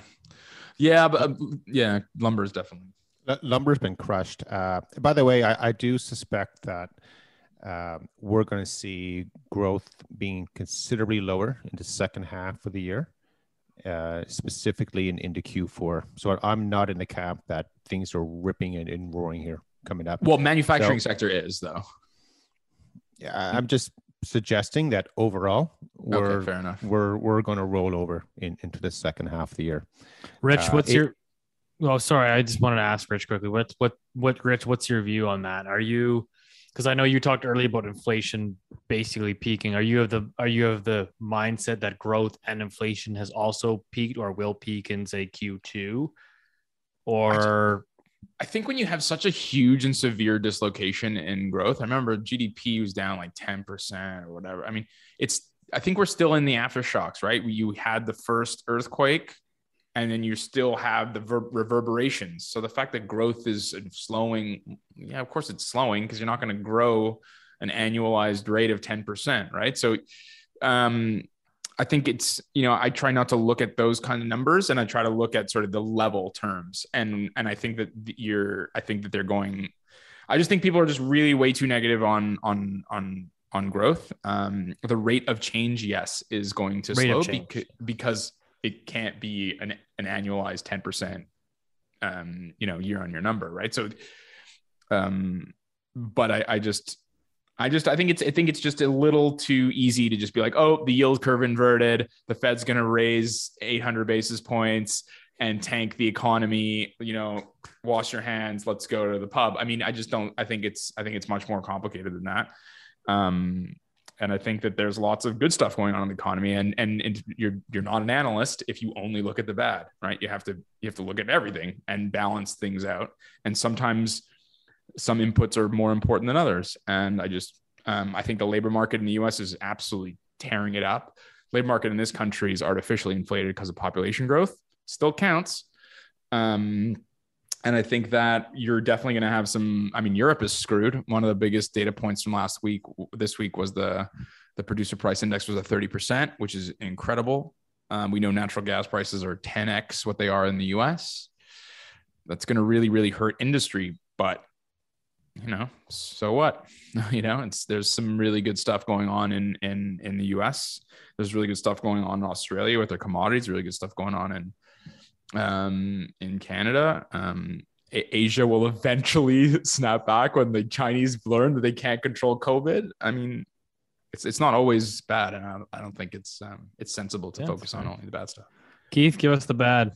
but lumber is definitely. Lumber's been crushed. By the way, I do suspect that we're going to see growth being considerably lower in the second half of the year, specifically into Q4. So I'm not in the camp that things are ripping and roaring here coming up. Well, manufacturing sector is though. Yeah, I'm just suggesting that overall we're going to roll over into the second half of the year. Rich, I just wanted to ask Rich quickly. What's your view on that? Because I know you talked earlier about inflation basically peaking. Are you of the mindset that growth and inflation has also peaked or will peak in say Q2 or? I think when you have such a huge and severe dislocation in growth, I remember GDP was down like 10% or whatever. I mean, I think we're still in the aftershocks, right? You had the first earthquake and then you still have the reverberations. So the fact that growth is slowing, yeah, of course it's slowing because you're not going to grow an annualized rate of 10%, right? So I think it's, you know, I try not to look at those kind of numbers, and I try to look at sort of the level terms. And I think that they're going, I just think people are just really way too negative on growth. The rate of change, yes, is going to slow because it can't be an annualized 10%, year on year number. Right. So, but I think it's just a little too easy to just be like, oh, the yield curve inverted, the Fed's going to raise 800 basis points and tank the economy, you know, wash your hands, let's go to the pub. I mean, I think it's much more complicated than that. And I think that there's lots of good stuff going on in the economy, and you're not an analyst if you only look at the bad, right? You have to look at everything and balance things out. And sometimes some inputs are more important than others. And I just, I think the labor market in the US is absolutely tearing it up. Labor market in this country is artificially inflated because of population growth, still counts. And I think that you're definitely going to have some, I mean, Europe is screwed. One of the biggest data points from this week was the producer price index was at 30%, which is incredible. We know natural gas prices are 10x what they are in the US. That's going to really, really hurt industry, but you know, so what? You know, there's some really good stuff going on in the US. There's really good stuff going on in Australia with their commodities, really good stuff going on in Canada. Asia will eventually snap back when the Chinese learn that they can't control COVID. I mean, it's not always bad, and I don't think it's sensible to focus on only the bad stuff. Keith, give us the bad.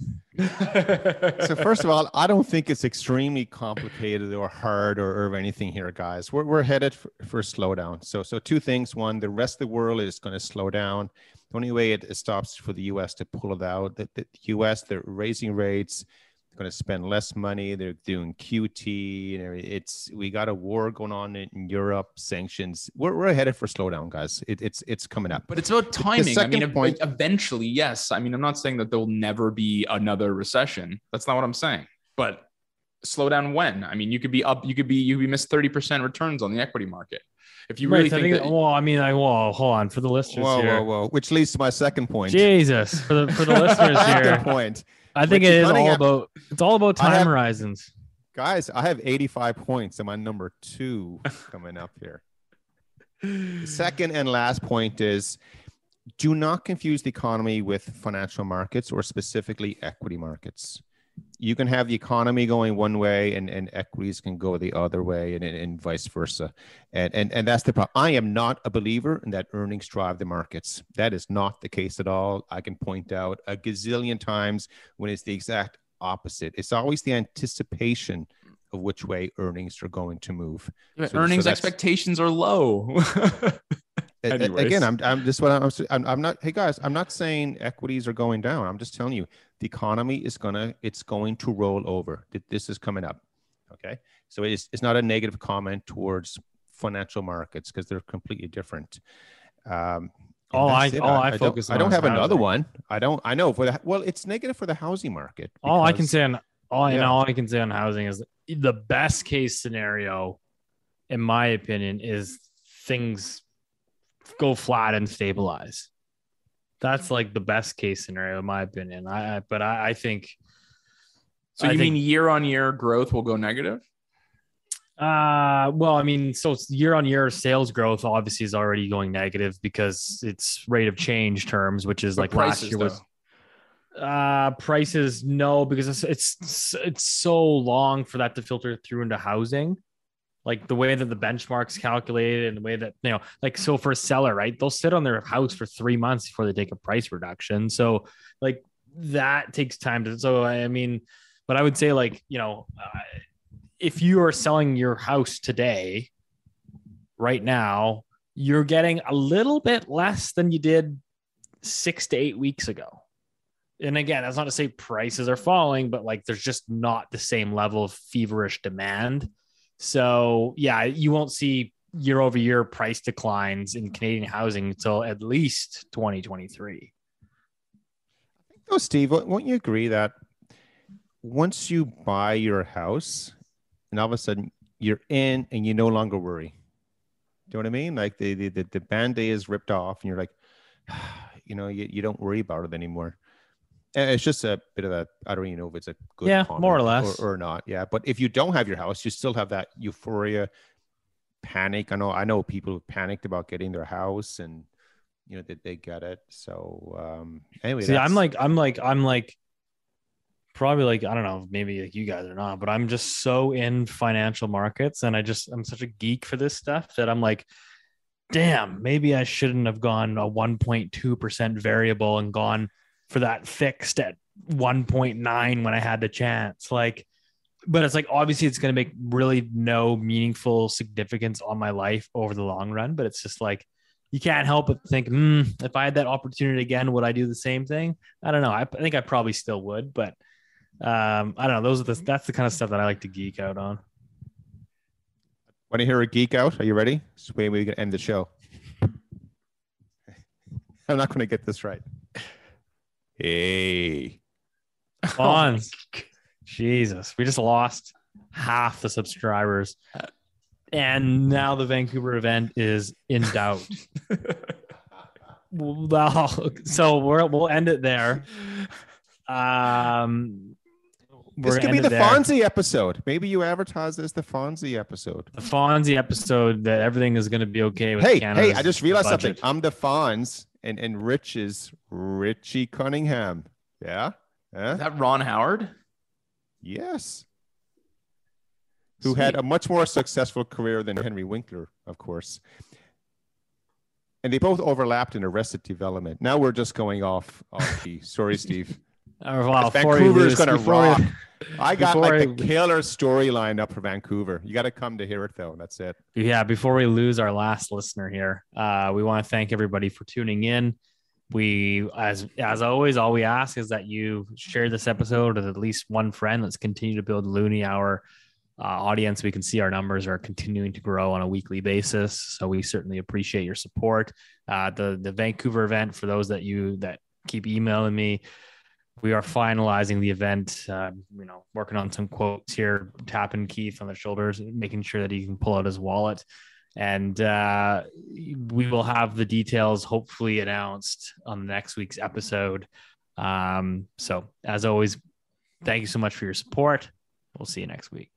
So first of all, I don't think it's extremely complicated or hard or anything here, guys. We're headed for slowdown. So two things. One, the rest of the world is going to slow down. The only way it stops for the U.S. to pull it out, the U.S., they're raising rates. They're going to spend less money. They're doing QT. You know, we got a war going on in Europe, sanctions. We're headed for slowdown, guys. It's coming up. But it's about timing. I mean, point, eventually, yes. I mean, I'm not saying that there'll never be another recession. That's not what I'm saying. But slow down when? I mean, you could be up. You could be missed 30% returns on the equity market. If you really think that, well, I mean, hold on for the listeners here. Which leads to my second point. Jesus, for the listeners here. Point. I think Richie it's all about time horizons. Guys, I have 85 points, and my number two coming up here. The second and last point is: do not confuse the economy with financial markets, or specifically equity markets. You can have the economy going one way and equities can go the other way and vice versa. And that's the problem. I am not a believer in that earnings drive the markets. That is not the case at all. I can point out a gazillion times when it's the exact opposite. It's always the anticipation of which way earnings are going to move. So expectations are low. Anyways. Again, I'm not. Hey guys, I'm not saying equities are going down. I'm just telling you the economy is going to roll over. This is coming up, okay? So it's not a negative comment towards financial markets because they're completely different. I focus on. I don't have another one. I don't. I know for that. Well, it's negative for the housing market. All I can say on housing is the best case scenario, in my opinion, is things go flat and stabilize. That's like the best case scenario in my opinion. I think year on year growth will go negative? So year on year sales growth obviously is already going negative because it's rate of change terms, which is like last year was prices. No, because it's so long for that to filter through into housing. Like the way that the benchmark's calculated and the way that, you know, like, so for a seller, right, they'll sit on their house for 3 months before they take a price reduction. So like that takes time to, but I would say like, you know, if you are selling your house today, right now, you're getting a little bit less than you did 6 to 8 weeks ago. And again, that's not to say prices are falling, but like, there's just not the same level of feverish demand. So yeah, you won't see year over year price declines in Canadian housing until at least 2023. I think though, Steve, won't you agree that once you buy your house and all of a sudden you're in and you no longer worry? Do you know what I mean? Like the band-aid is ripped off and you're like, you know, you don't worry about it anymore. It's just a bit of a, I don't even know if it's a good comment more or less or not. Yeah. But if you don't have your house, you still have that euphoria, panic. I know people who panicked about getting their house and, you know, that they get it. So anyway, see, I'm like probably like, I don't know, maybe like you guys are not, but I'm just so in financial markets and I'm such a geek for this stuff that I'm like, damn, maybe I shouldn't have gone a 1.2% variable and gone for that fixed at 1.9 when I had the chance. Like, but it's like, obviously it's going to make really no meaningful significance on my life over the long run. But it's just like, you can't help but think, if I had that opportunity again, would I do the same thing? I don't know. I think I probably still would, but I don't know. That's the kind of stuff that I like to geek out on. Want to hear a geek out? Are you ready? It's way we can end the show. I'm not going to get this right. Hey, Fonz. Jesus, we just lost half the subscribers, and now the Vancouver event is in doubt. Well, so we'll end it there. This could be the Fonzie episode. Maybe you advertise this the Fonzie episode. The Fonzie episode that everything is going to be okay with. Hey, I just realized budget. Something. I'm the Fonz, and Rich is Richie Cunningham. Yeah? Is that Ron Howard? Yes. Who had a much more successful career than Henry Winkler, of course. And they both overlapped in Arrested Development. Now we're just going off the... Sorry, Steve. Oh, wow. Vancouver is going to rock. I got like the killer story lined up for Vancouver. You got to come to hear it, though. That's it. Yeah. Before we lose our last listener here, we want to thank everybody for tuning in. We, as always, all we ask is that you share this episode with at least one friend. Let's continue to build Looney Hour audience. We can see our numbers are continuing to grow on a weekly basis. So we certainly appreciate your support. The Vancouver event, for those that keep emailing me, we are finalizing the event, working on some quotes here, tapping Keith on the shoulders, making sure that he can pull out his wallet. And we will have the details hopefully announced on the next week's episode. So as always, thank you so much for your support. We'll see you next week.